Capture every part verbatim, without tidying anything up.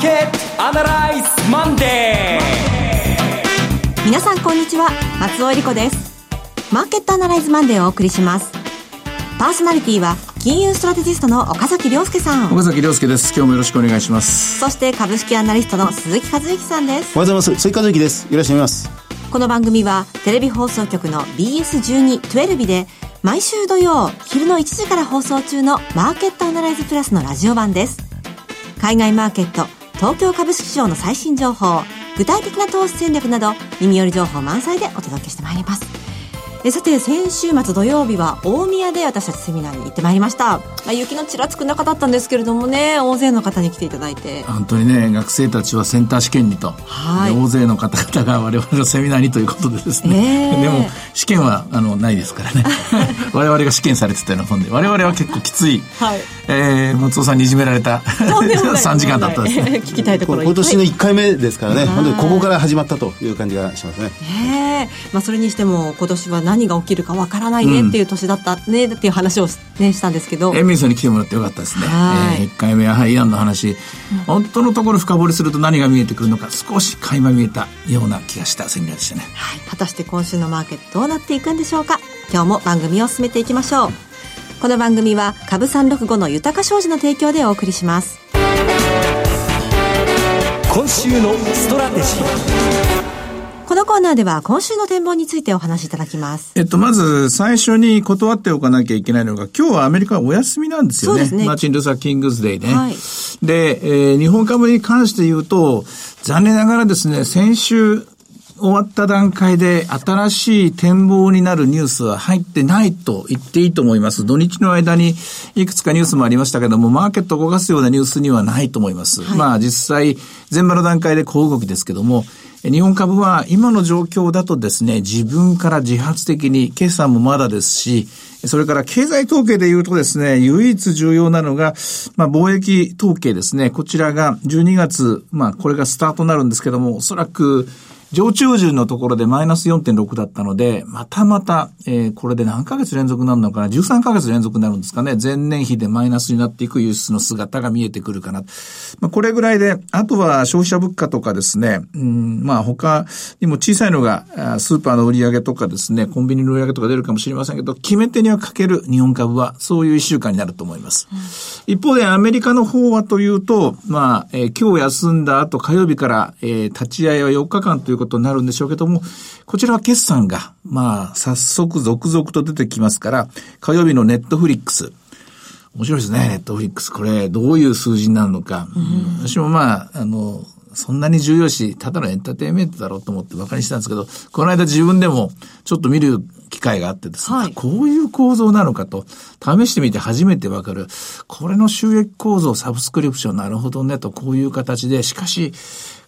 ーケット・アナライズ・マンデー。皆さんこんにちは、松尾恵理子です。マーケット・アナライズ・マンデーをお送りします。パーソナリティは金融ストラテジストの岡崎亮介さん。岡崎亮介です。今日もよろしくお願いします。そして株式アナリストの鈴木和之さんです。おはようございます。鈴木和之です。よろしくお願いします。この番組はテレビ放送局の ビーエスじゅうに TwellV で毎週土曜昼のいちじから放送中のマーケットアナライズプラスのラジオ版です。海外マーケット、東京株式市場の最新情報、具体的な投資戦略など耳寄り情報満載でお届けしてまいります。えさて、先週末土曜日は大宮で私たちセミナーに行ってまいりました。雪のちらつく中だったんですけれどもね、大勢の方に来ていただいて、本当にね、学生たちはセンター試験にと、はい、大勢の方々が我々のセミナーにということでですね、えー、でも試験はあのないですからね我々が試験されてたようなもんで、我々は結構きつい、はい、えー、松尾さんにいじめられたさんじかんだったですね聞きたいところ、今年のいっかいめですからね、はい、本当にここから始まったという感じがしますね、えーまあ、それにしても今年は何が起きるかわからないねっていう年だったねっていう話を、ね、したんですけど、エミさんに来てもらってよかったですね、えー、いっかいめはイランの話、うん、本当のところ深掘りすると何が見えてくるのか少し垣間見えたような気がしたセミナーでしたね、はい、果たして今週のマーケットどうなっていくんでしょうか。今日も番組を進めていきましょう、うん、この番組は株さんろくごの豊商事の提供でお送りします。今週のストラテジー。このコーナーでは今週の展望についてお話しいただきます。えっと、まず最初に断っておかなきゃいけないのが、今日はアメリカはお休みなんですよね。そうですね。マーチン・ルサー・キングズ・デイね。はい、で、えー、日本株に関して言うと、残念ながらですね、先週終わった段階で新しい展望になるニュースは入ってないと言っていいと思います。土日の間にいくつかニュースもありましたけども、マーケットを動かすようなニュースにはないと思います。はい、まあ実際、前場の段階で小動きですけども、日本株は今の状況だとですね、自分から自発的に、決算もまだですし、それから経済統計で言うとですね、唯一重要なのが、まあ貿易統計ですね。こちらがじゅうにがつ、まあこれがスタートになるんですけども、おそらく上中旬のところでマイナス よんてんろく だったので、またまた、えー、これで何ヶ月連続になるのかな、じゅうさんかげつ連続になるんですかね、前年比でマイナスになっていく輸出の姿が見えてくるかな。まあ、これぐらいで、あとは消費者物価とかですね、うん、まあ他にも小さいのが、スーパーの売り上げとかですね、コンビニの売り上げとか出るかもしれませんけど、決め手にはかける日本株は、そういう一週間になると思います。うん、一方でアメリカの方はというと、まあ、えー、今日休んだ後火曜日から、えー、立ち会いはよっかかんということになるんでしょうけども、こちらは決算がまあ早速続々と出てきますから、火曜日のネットフリックス、面白いですね。ネットフリックス、これどういう数字になるのか、うん、私もまああのそんなに重要視、ただのエンターテインメントだろうと思って馬鹿にしてたんですけど、この間自分でもちょっと見る機会があってですね、はい、こういう構造なのかと試してみて初めてわかる。これの収益構造、サブスクリプション、なるほどねと、こういう形で、しかし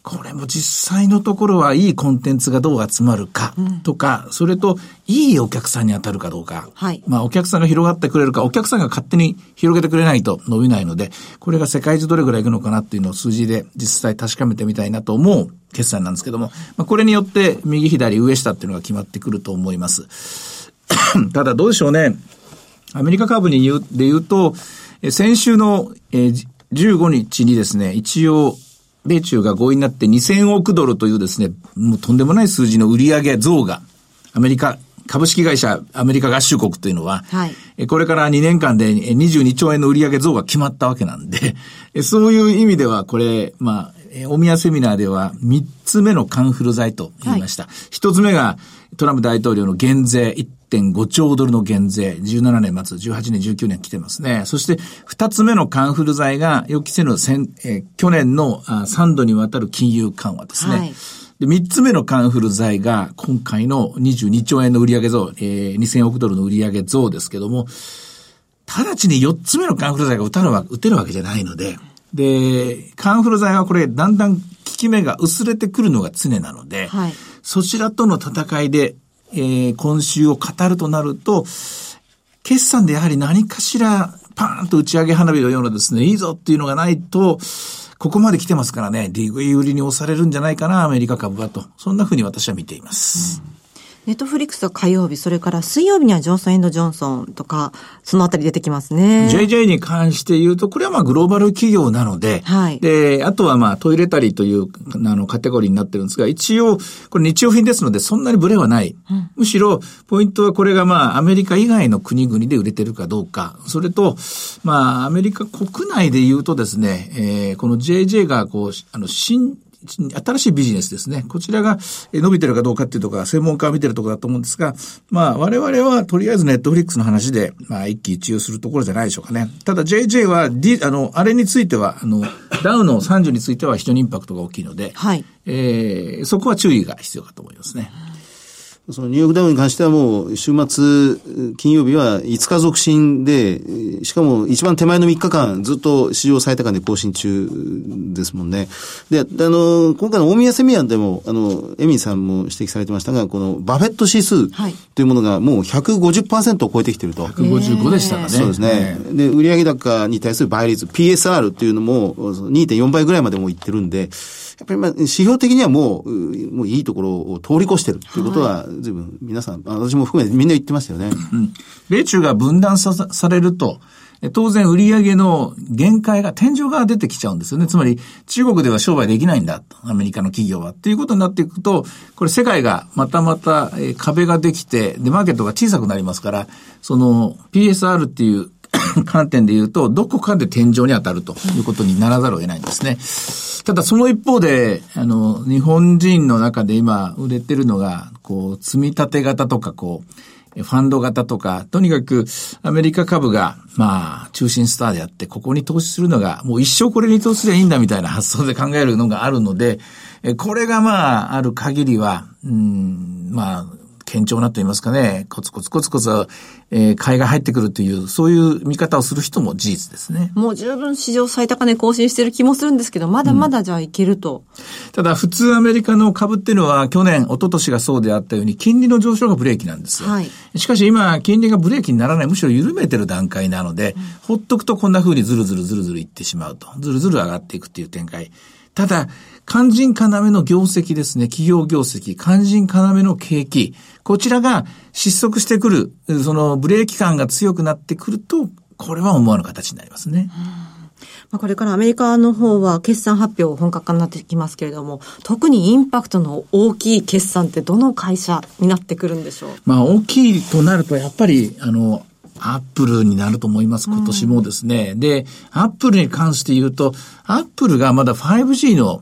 これも実際のところはいいコンテンツがどう集まるかとか、うん、それといいお客さんに当たるかどうか、はい、まあお客さんが広がってくれるか、お客さんが勝手に広げてくれないと伸びないので、これが世界中どれぐらいいくのかなっていうのを数字で実際確かめてみたいなと思う決算なんですけども、まあ、これによって右左上下っていうのが決まってくると思いますただどうでしょうね、アメリカ株に言うで言うと、先週のじゅうごにちにですね、一応米中が合意になってにせんおくドルというですね、もうとんでもない数字の売上増が、アメリカ株式会社アメリカ合衆国というのは、はい、これからにねんかんでにじゅうにちょうえんの売上増が決まったわけなんで、そういう意味ではこれ、まあ大宮セミナーではみっつめのカンフル剤と言いました、はい、ひとつめがトランプ大統領の減税、いってんごちょうドルの減税、じゅうななねんまつ、じゅうはちねん、じゅうきゅうねん来てますね。そしてふたつめのカンフル剤が予期せぬ、えー、去年のさんどにわたる金融緩和ですね、はい、でみっつめのカンフル剤が今回のにじゅうにちょうえんの売上増、えー、にせんおくドルの売上増ですけども、直ちによっつめのカンフル剤が打たるわ、打てるわけじゃないので、でカンフル剤はこれだんだん効き目が薄れてくるのが常なので、はい、そちらとの戦いでえー、今週を語るとなると、決算でやはり何かしらパーンと打ち上げ花火のようなですね、いいぞっていうのがないと、ここまで来てますからね、利食い売りに押されるんじゃないかな、アメリカ株はと、そんなふうに私は見ています。うん、ネットフリックスは火曜日、それから水曜日にはジョンソン&ジョンソンとか、そのあたり出てきますね。 ジェイジェイ に関して言うと、これはまあグローバル企業なので、はい、で、あとはまあトイレタリーというあのカテゴリーになってるんですが、一応これ日用品ですのでそんなにブレはない、うん、むしろポイントはこれがまあアメリカ以外の国々で売れてるかどうか、それとまあアメリカ国内で言うとですね、えー、この ジェイジェイ がこうあの新新しいビジネスですね。こちらが伸びてるかどうかっていうとか、専門家を見てるところだと思うんですが、まあ我々はとりあえずネットフリックスの話で、まあ一喜一憂するところじゃないでしょうかね。ただ ジェイジェイ は、D、あの、あれについては、あの、ダウのさんじゅうについては非常にインパクトが大きいので、はい、えー、そこは注意が必要かと思いますね。そのニューヨークダウに関してはもう週末金曜日はいつか続伸で、しかも一番手前のみっかかんずっと市場最高値更新中ですもんね。で、あの、今回の大宮セミナーでも、あの、エミンさんも指摘されてましたが、このバフェット指数というものがもう ひゃくごじゅっパーセント を超えてきていると。ひゃくごじゅうごでしたかね。そうですね。で、売上高に対する倍率、ピーエスアール というのも にてんよんばいぐらいまでもいってるんで、やっぱりまあ指標的にはもう、もういいところを通り越してるということは、はい、随分皆さん、私も含めてみんな言ってましたよね。うん、米中が分断 さ, されると、当然売上の限界が、天井が出てきちゃうんですよね。つまり中国では商売できないんだ、アメリカの企業は。ということになっていくと、これ世界がまたまた壁ができて、で、マーケットが小さくなりますから、その ピーエスアール っていう観点で言うと、どこかで天井に当たるということにならざるを得ないんですね。ただその一方で、あの、日本人の中で今売れてるのが、こう、積み立て型とか、こう、ファンド型とか、とにかくアメリカ株が、まあ、中心スターであって、ここに投資するのが、もう一生これに投資すればいいんだみたいな発想で考えるのがあるので、これがまあ、ある限りは、うん、まあ、堅調なと言いますかね、コツコツコツコツ、えー、買いが入ってくるという、そういう見方をする人も事実ですね。もう十分市場最高値更新してる気もするんですけど、まだまだじゃあいけると。うん、ただ普通アメリカの株っていうのは去年、一昨年がそうであったように金利の上昇がブレーキなんですよ。はい、しかし今、金利がブレーキにならない、むしろ緩めてる段階なので、うん、ほっとくとこんな風にずるずるずるずるいってしまうと。ずるずる上がっていくっていう展開。ただ、肝心要の業績ですね、企業業績、肝心要の景気、こちらが失速してくる、そのブレーキ感が強くなってくると、これは思わぬ形になりますね。まあ、これからアメリカの方は決算発表本格化になってきますけれども、特にインパクトの大きい決算ってどの会社になってくるんでしょう。まあ、大きいとなるとやっぱり、あの、アップルになると思います。今年もですね。うん、で、アップルに関して言うと、アップルがまだ ファイブジー の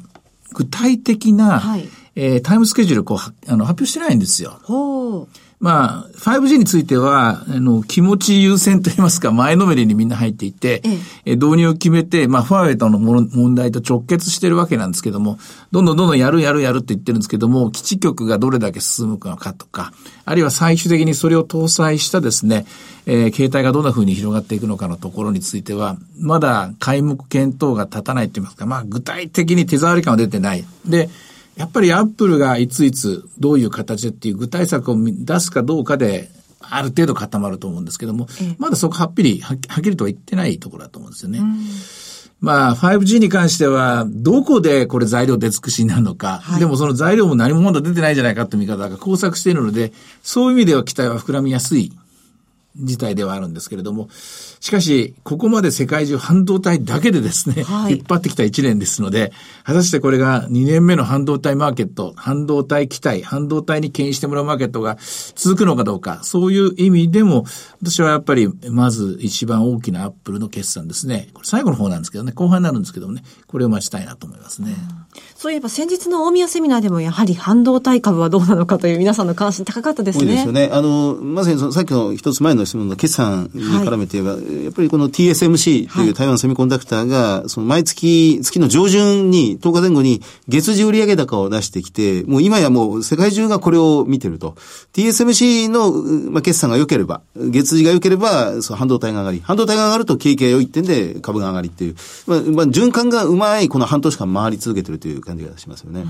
具体的な、はい、えー、タイムスケジュールこうあの発表してないんですよ。ほう。まあ、ファイブジー については、あの、気持ち優先といいますか、前のめりにみんな入っていて、ええ、導入を決めて、まあ、ファーウェイとの問題と直結してるわけなんですけども、どんどんどんどんやるやるやるって言ってるんですけども、基地局がどれだけ進むのかとか、あるいは最終的にそれを搭載したですね、えー、携帯がどんな風に広がっていくのかのところについては、まだ開目見当が立たないといいますか、まあ、具体的に手触り感は出てない。で、やっぱりアップルがいついつどういう形でっていう具体策を出すかどうかである程度固まると思うんですけども、まだそこはっきりはっきりとは言ってないところだと思うんですよね。まあ ファイブジー に関してはどこでこれ材料出尽くしになるのか、はい、でもその材料も何もまだ出てないじゃないかという見方が交錯しているので、そういう意味では期待は膨らみやすい事態ではあるんですけれども、しかしここまで世界中半導体だけでですね、はい、引っ張ってきたいちねんですので、果たしてこれがにねんめの半導体マーケット、半導体期待、半導体に牽引してもらうマーケットが続くのかどうか、そういう意味でも私はやっぱりまず一番大きなアップルの決算ですね、これ最後の方なんですけどね、後半になるんですけどもね、これを待ちたいなと思いますね。うん、そういえば先日の大宮セミナーでもやはり半導体株はどうなのかという皆さんの関心高かったですね。多いですよね。あの、まさにそのさっきの一つ前の質問の決算に絡めて言えば、はい、やっぱりこの ティーエスエムシー という台湾セミコンダクターが、その毎月、月の上旬に、とおかぜん後に月次売上高を出してきて、もう今やもう世界中がこれを見てると。ティーエスエムシー の決算が良ければ、月次が良ければ、その半導体が上がり、半導体が上がると景気が良いってんで株が上がりっていう、まあ、まあ、循環がうまいこの半年間回り続けてるという感じがしますよね。うん、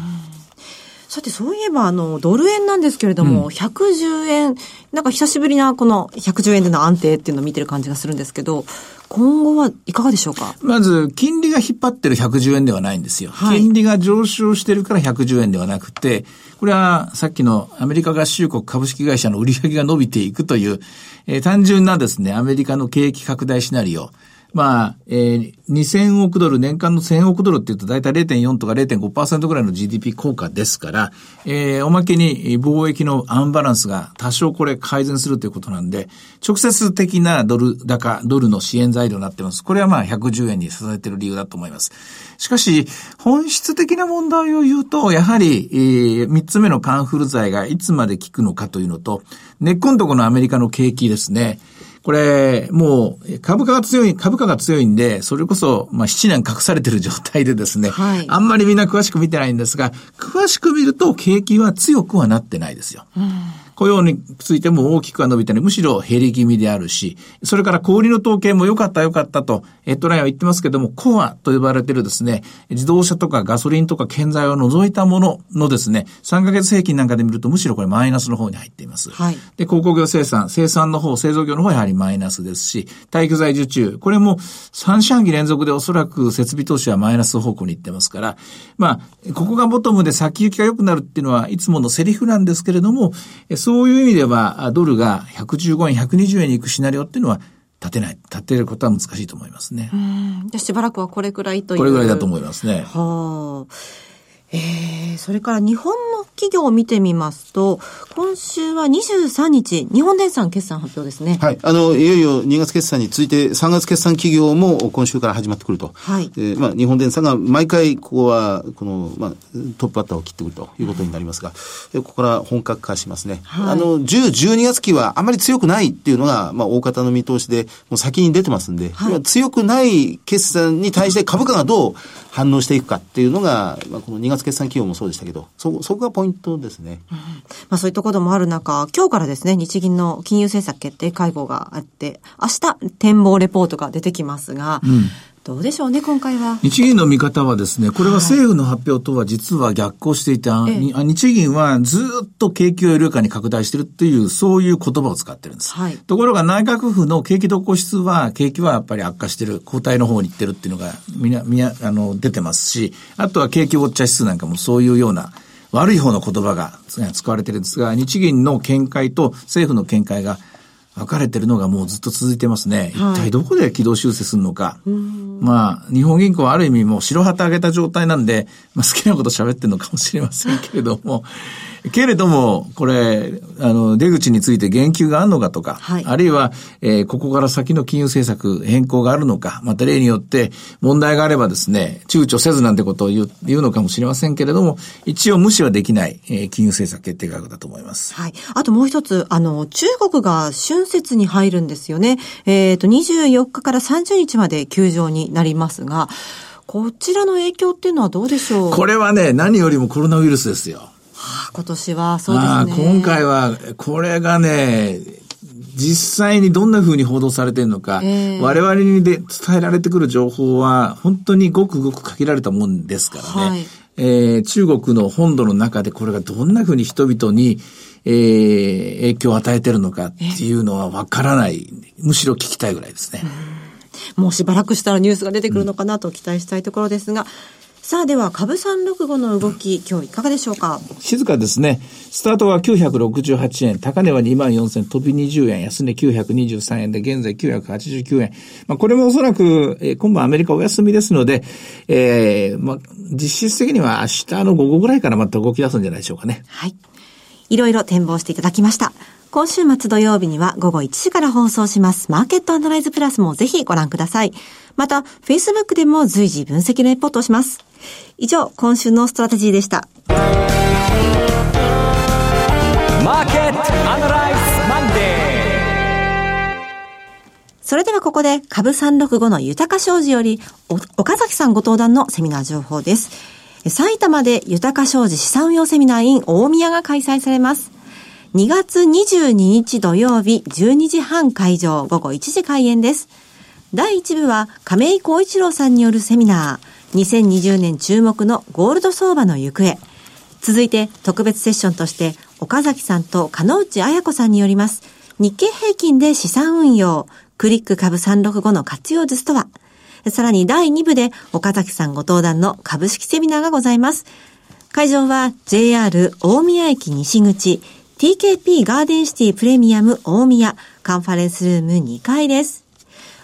さてそういえばあのドル円なんですけれども、うん、ひゃくじゅうえんなんか久しぶりなこのひゃくじゅうえんでの安定っていうのを見てる感じがするんですけど、今後はいかがでしょうか。まず金利が引っ張ってるひゃくじゅうえんではないんですよ、はい、金利が上昇してるからひゃくじゅうえんではなくて、これはさっきのアメリカ合衆国株式会社の売り上げが伸びていくという、えー、単純なですねアメリカの景気拡大シナリオ、まあ、えー、にせんおくドル、年間のせんおくドルって言うと大体 れいてんよん とか れいてんごパーセント ぐらいの ジーディーピー 効果ですから、えー、おまけに貿易のアンバランスが多少これ改善するということなんで、直接的なドル高、ドルの支援材料になってます。これはまあひゃくじゅうえんに支えている理由だと思います。しかし、本質的な問題を言うと、やはり、えー、みっつめのカンフル剤がいつまで効くのかというのと、根っこのところのアメリカの景気ですね。これ、もう、株価が強い、株価が強いんで、それこそ、まあ、ななねん隠されてる状態でですね、はい、あんまりみんな詳しく見てないんですが、詳しく見ると、景気は強くはなってないですよ。うん、雇用についても大きくは伸びてない。むしろ減り気味であるし、それから小売りの統計も良かった良かったと、ヘッドラインは言ってますけども、コアと呼ばれているですね、自動車とかガソリンとか建材を除いたもののですね、さんかげつ平均なんかで見るとむしろこれマイナスの方に入っています。はい、で、鉱工業生産、生産の方、製造業の方はやはりマイナスですし、体育材受注、これもさん四半期連続でおそらく設備投資はマイナス方向に行ってますから、まあ、ここがボトムで先行きが良くなるっていうのはいつものセリフなんですけれども、そういう意味ではドルがひゃくじゅうごえん、ひゃくにじゅうえんに行くシナリオっていうのは立てない、立てることは難しいと思いますね。うん、じゃあしばらくはこれくらいという。これくらいだと思いますね。はあ。えー、それから日本の企業を見てみますと、今週はにじゅうさんにち、日本電産決算発表ですね。はい。あの、いよいよにがつ決算についてさんがつ決算企業も今週から始まってくると。はい。えー、まあ、日本電産が毎回ここは、この、まあ、トップバッターを切ってくるということになりますが、うん、ここから本格化しますね。はい。あの、じゅう、じゅうにがつ期はあまり強くないっていうのが、まあ、大方の見通しで、もう先に出てますんで、はい、強くない決算に対して株価がどう反応していくかっていうのが、まあ、このにがつ決算企業もそうでしたけど、そ、そこがポイントですね。うん、まあ、そういったこともある中、今日からですね、日銀の金融政策決定会合があって、明日展望レポートが出てきますが、うん、どうでしょうね、今回は。日銀の見方はですね、これは政府の発表とは実は逆行していて、はい、日銀はずっと景気を緩やかに拡大しているっていう、そういう言葉を使ってるんです。はい、ところが内閣府の景気動向指数は、景気はやっぱり悪化している、後退の方に行ってるっていうのが、みな、みな、あの、出てますし、あとは景気ウォッチャー指数なんかもそういうような、悪い方の言葉が使われてるんですが、日銀の見解と政府の見解が、分かれてるのがもうずっと続いてますね。一体どこで軌道修正するのか。はい、まあ、日本銀行はある意味もう白旗上げた状態なんで、まあ好きなこと喋ってるのかもしれませんけれども、けれども、これ、あの、出口について言及があるのかとか、はい、あるいは、えー、ここから先の金融政策変更があるのか、また例によって問題があればですね、躊躇せずなんてことを言う、言うのかもしれませんけれども、一応無視はできない、えー、金融政策決定学だと思います。はい。あともう一つ、あの、中国が春節に入るんですよね。えっと、にじゅうよっかからさんじゅうにちまで休場になりますが、こちらの影響っていうのはどうでしょう？これはね、何よりもコロナウイルスですよ。はあ、今年はそうですね。あ、今回はこれがね、実際にどんな風に報道されているのか、えー、我々にで伝えられてくる情報は本当にごくごく限られたもんですからね、はい、えー、中国の本土の中でこれがどんな風に人々に、えー、影響を与えているのかっていうのはわからない、えー、むしろ聞きたいぐらいですね。もうしばらくしたらニュースが出てくるのかなと期待したいところですが、うん、さあでは株さんろくごの動き、今日いかがでしょうか。静かですね。スタートはきゅうひゃくろくじゅうはちえん、高値は にまんよんせん、飛びにじゅうえん、安値きゅうひゃくにじゅうさんえんで現在きゅうひゃくはちじゅうきゅうえん、まあ、これもおそらく、えー、今晩アメリカお休みですので、えーまあ、実質的には明日の午後ぐらいからまた動き出すんじゃないでしょうかね。はい、いろいろ展望していただきました。今週末土曜日には午後いちじから放送しますマーケットアナライズプラスもぜひご覧ください。また Facebook でも随時分析レポートをします。以上、今週のストラテジーでした。マーケットアナライズマンデー。それではここで株さんろくごの豊商事より岡崎さんご登壇のセミナー情報です。埼玉で豊商事資産運用セミナー in 大宮が開催されます。にがつにじゅうににち土曜日じゅうにじはん会場、午後いちじ開演です。だいいちぶは亀井光一郎さんによるセミナー、にせんにじゅうねん注目のゴールド相場の行方。続いて特別セッションとして岡崎さんと鹿内彩子さんによります日経平均で資産運用クリック株さんろくごの活用術とは、さらにだいに部で岡崎さんご登壇の株式セミナーがございます。会場は ジェイアール 大宮駅西口 ティーケーピー ガーデンシティプレミアム大宮カンファレンスルームにかいです。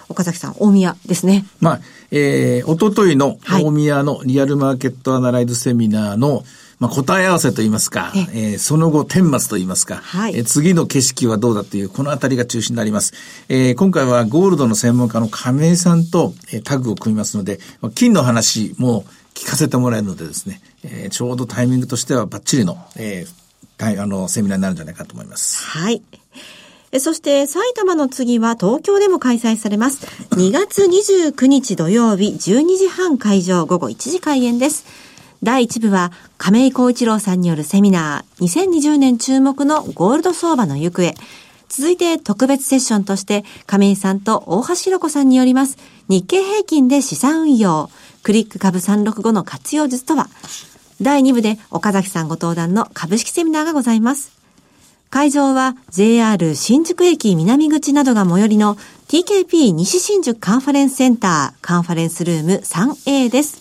岡崎さん、大宮ですね。まあ、えー、おとといの大宮のリアルマーケットアナライズセミナーの、まあ、答え合わせといいますか、えー、その後、顛末といいますか、はい、えー、次の景色はどうだという、このあたりが中心になります。えー、今回はゴールドの専門家の亀井さんと、えー、タッグを組みますので、まあ、金の話も聞かせてもらえるのでですね、えー、ちょうどタイミングとしてはバッチリの、えー、あの、セミナーになるんじゃないかと思います。はい。そして埼玉の次は東京でも開催されます。にがつにじゅうくにち土曜日じゅうにじはん会場、ごごいちじ開演です。だいいち部は亀井浩一郎さんによるセミナーにせんにじゅうねん注目のゴールド相場の行方、続いて特別セッションとして亀井さんと大橋ひろ子さんによります日経平均で資産運用クリック株さんろくごの活用術とは、だいに部で岡崎さんご登壇の株式セミナーがございます。会場は ジェイアール 新宿駅南口などが最寄りの ティーケーピー 西新宿カンファレンスセンターカンファレンスルーム スリーエー です。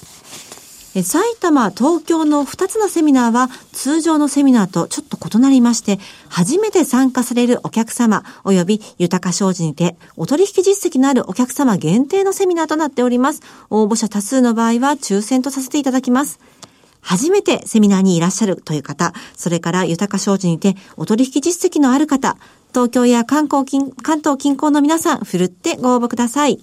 埼玉、東京のふたつのセミナーは通常のセミナーとちょっと異なりまして、初めて参加されるお客様及び豊か商事にてお取引実績のあるお客様限定のセミナーとなっております。応募者多数の場合は抽選とさせていただきます。初めてセミナーにいらっしゃるという方、それから豊か商事にてお取引実績のある方、東京や関東近郊の皆さん、ふるってご応募ください。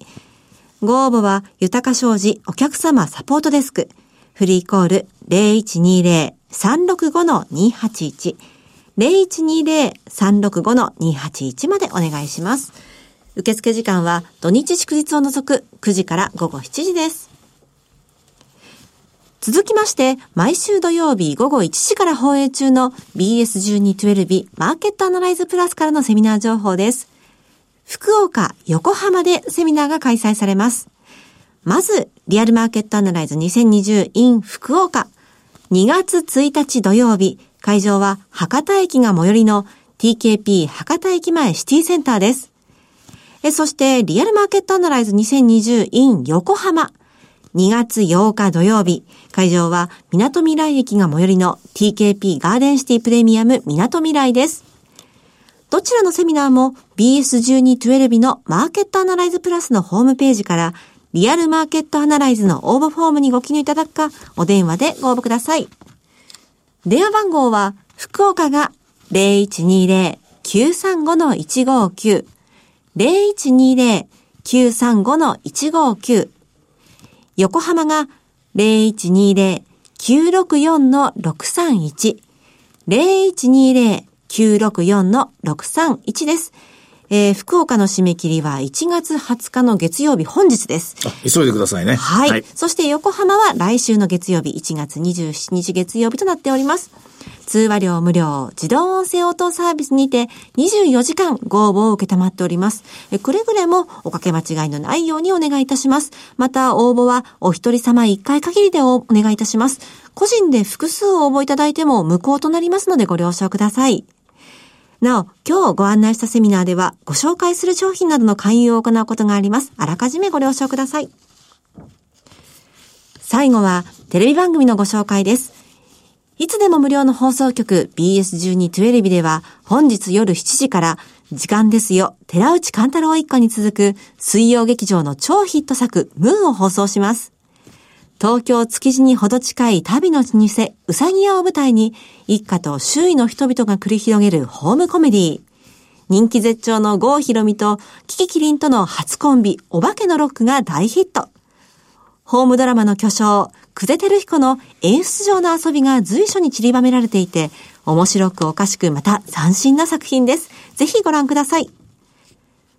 ご応募は豊か商事お客様サポートデスク、フリーコール ゼロいちにゼロ さんろくご にはちいち ゼロいちにゼロ さんろくご にはちいち までお願いします。受付時間は土日祝日を除くくじからごごしちじです。続きまして、毎週土曜日ごごいちじから放映中の ビーエスじゅうに TwellV マーケットアナライズプラスからのセミナー情報です。福岡、横浜でセミナーが開催されます。まず、リアルマーケットアナライズ にせんにじゅう in 福岡。にがつついたち土曜日、会場は博多駅が最寄りの ティーケーピー 博多駅前シティセンターです。え、そして、リアルマーケットアナライズ にせんにじゅう in 横浜。にがつようか土曜日、会場は港未来駅が最寄りの ティーケーピー ガーデンシティプレミアム港未来です。どちらのセミナーも ビーエスじゅうに TwellV のマーケットアナライズプラスのホームページからリアルマーケットアナライズの応募フォームにご記入いただくか、お電話でご応募ください。電話番号は福岡が ゼロいちにゼロ きゅうさんご いちごきゅう ゼロいちにゼロ きゅうさんご いちごきゅう、横浜が ゼロいちにゼロ きゅうろくよん ろくさんいち ゼロいちにゼロ きゅうろくよん ろくさんいち です。えー、福岡の締め切りはいちがつはつかの月曜日、本日です。あ、急いでくださいね。はい、はい、そして横浜は来週の月曜日いちがつにじゅうしちにち月曜日となっております。通話料無料、自動音声応答サービスにてにじゅうよじかんご応募を受けたまっております。えくれぐれもおかけ間違いのないようにお願いいたします。また応募はお一人様いっかい限りでお願いいたします。個人で複数応募いただいても無効となりますのでご了承ください。なお、今日ご案内したセミナーではご紹介する商品などの勧誘を行うことがあります。あらかじめご了承ください。最後はテレビ番組のご紹介です。いつでも無料の放送局 ビーエスじゅうに TwellV では本日夜しちじから時間ですよ、寺内貫太郎一家に続く水曜劇場の超ヒット作ムーンを放送します。東京築地にほど近い旅の老舗うさぎ屋を舞台に一家と周囲の人々が繰り広げるホームコメディー、人気絶頂の郷ひろみとキキキリンとの初コンビお化けのロックが大ヒット、ホームドラマの巨匠久世照彦の演出上の遊びが随所に散りばめられていて面白くおかしくまた斬新な作品です。ぜひご覧ください。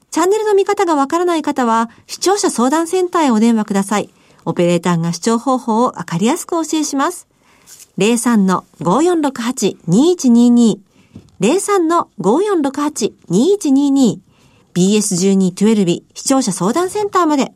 チャンネルの見方がわからない方は視聴者相談センターへお電話ください。オペレーターが視聴方法をわかりやすくお教えします。ゼロさん ごーよんろくはち にいちにいに ゼロさん ごーよんろくはち にいちにいに ビーエスじゅうに TwellV 視聴者相談センターまで。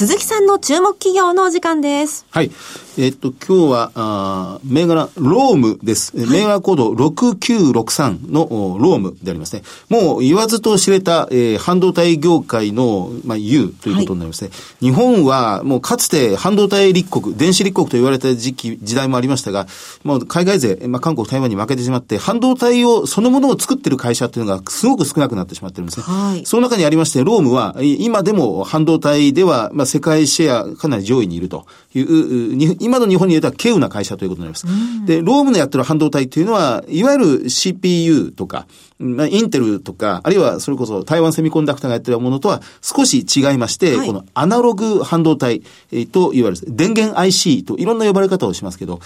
鈴木さんの注目企業のお時間です。はい、えー、っと今日はあ銘柄ロームです、はい、銘柄コードろくきゅうろくさんのロームでありますね。もう言わずと知れた、えー、半導体業界の、まあ、U ということになりますね、はい、日本はもうかつて半導体立国、電子立国と言われた時期時代もありましたが、もう海外勢、まあ、韓国、台湾に負けてしまって半導体をそのものを作っている会社というのがすごく少なくなってしまっているんですね、はい、その中にありましてロームは今でも半導体では、まあ、世界シェアかなり上位にいるという今の日本に入れた稀有な会社ということになります、うん、でロームのやってる半導体というのはいわゆる シーピーユー とかインテルとか、あるいはそれこそ台湾セミコンダクターがやってるものとは少し違いまして、はい、このアナログ半導体といわれる電源 アイシー といろんな呼ばれ方をしますけど、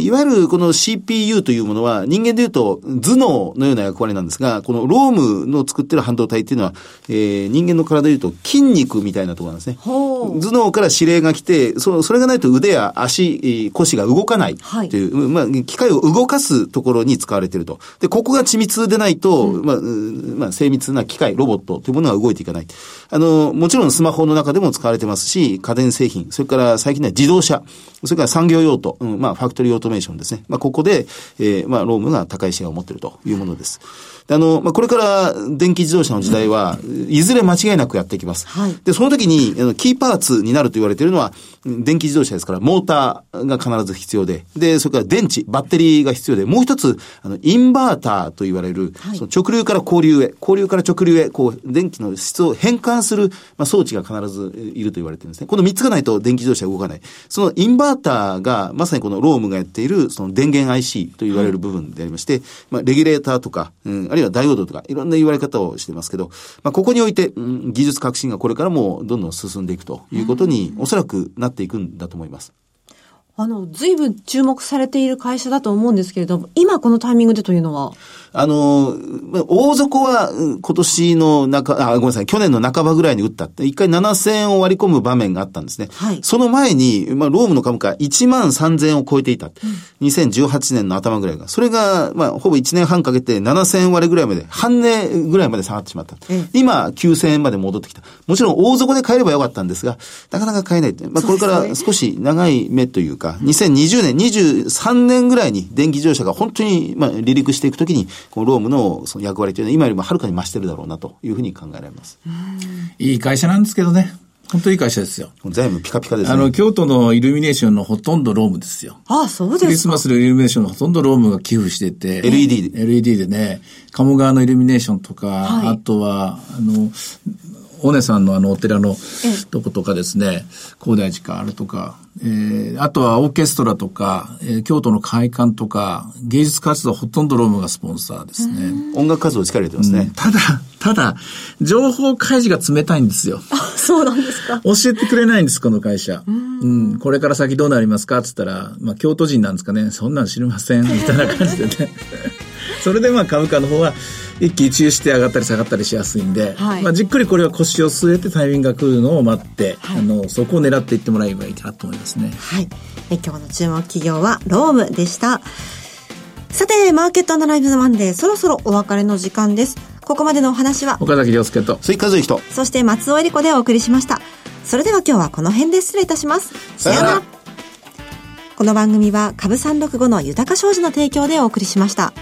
いわゆるこの シーピーユー というものは人間でいうと頭脳のような役割なんですが、このロームの作ってる半導体っていうのは、えー、人間の体でいうと筋肉みたいなところなんですね。頭脳から指令が来て、その、それがないと腕や足、腰が動かないという、はい、まあ、機械を動かすところに使われていると。で、ここが緻密でないとと、まあ、まあ、精密な機械、ロボットというものが動いていかない。あの、もちろんスマホの中でも使われてますし、家電製品、それから最近では自動車、それから産業用途、うん、まあ、ファクトリーオートメーションですね。まあ、ここで、えー、まあ、ロームが高いシェアを持っているというものです。で、あの、まあ、これから電気自動車の時代はいずれ間違いなくやってきます。はい、で、その時に、あの、キーパーツになると言われているのは、電気自動車ですから、モーターが必ず必要で、で、それから電池、バッテリーが必要で、もう一つ、あの、インバーターと言われる、はい、その直流から交流へ、交流から直流へ、こう、電気の質を変換する、まあ、装置が必ずいると言われてるんですね。このみっつがないと電気自動車は動かない。そのインバーターが、まさにこのロームがやっている、その電源 アイシー と言われる部分でありまして、はい、まあ、レギュレーターとか、うん、あるいはダイオードとか、いろんな言われ方をしてますけど、まあ、ここにおいて、うん、技術革新がこれからもどんどん進んでいくということに、おそらくなっていくんだと思います。あの、ずいぶん注目されている会社だと思うんですけれども、今このタイミングでというのは？あの、大底は今年の中、あ、ごめんなさい、去年の半ばぐらいに打ったって、一回ななせんえんを割り込む場面があったんですね。はい、その前に、まあ、ロームの株価いちまんさんぜんえんを超えていた。うん、にせんじゅうはちねんの頭ぐらいが。それが、まあ、ほぼいちねんはんかけてななせんえん割れぐらいまで、半値ぐらいまで下がってしまった。うん、今、きゅうせんえんまで戻ってきた。もちろん大底で買えればよかったんですが、なかなか買えない。まあ、これから少し長い目というか、にせんにじゅうねん、にじゅうさんねんぐらいに電気自動車が本当に、まあ、離陸していくときに、このロームのその役割というのは今よりもはるかに増してるだろうなというふうに考えられます。いい会社なんですけどね。本当にいい会社ですよ。財務ピカピカですね。あの、京都のイルミネーションのほとんどロームですよ。ああ、そうですか。クリスマスのイルミネーションのほとんどロームが寄付してて。エルイーディー で。エルイーディー でね、鴨川のイルミネーションとか、はい、あとは、あの、尾根さんのあのお寺のとことかですね、高台寺かあれとか、えー、あとはオーケストラとか、えー、京都の会館とか、芸術活動ほとんどロームがスポンサーですね。音楽活動力入れてますね、うん。ただ、ただ、情報開示が冷たいんですよ。あ、そうなんですか。教えてくれないんです、この会社。うん、うん、これから先どうなりますかって言ったら、まあ京都人なんですかね、そんなの知りません、みたいな感じでね。それでまあ株価の方は一喜一憂して上がったり下がったりしやすいんで、はい、まあ、じっくりこれは腰を据えてタイミングが来るのを待って、はい、あのそこを狙っていってもらえばいいかなと思いますね。はい、え今日の注目企業はロームでした。さて、マーケットアナライズマンデー、そろそろお別れの時間です。ここまでのお話は岡崎亮介と鈴木和之と、そして松尾恵理子でお送りしました。それでは今日はこの辺で失礼いたします。さよなら。この番組は株さんろくごの豊か商事の提供でお送りしました。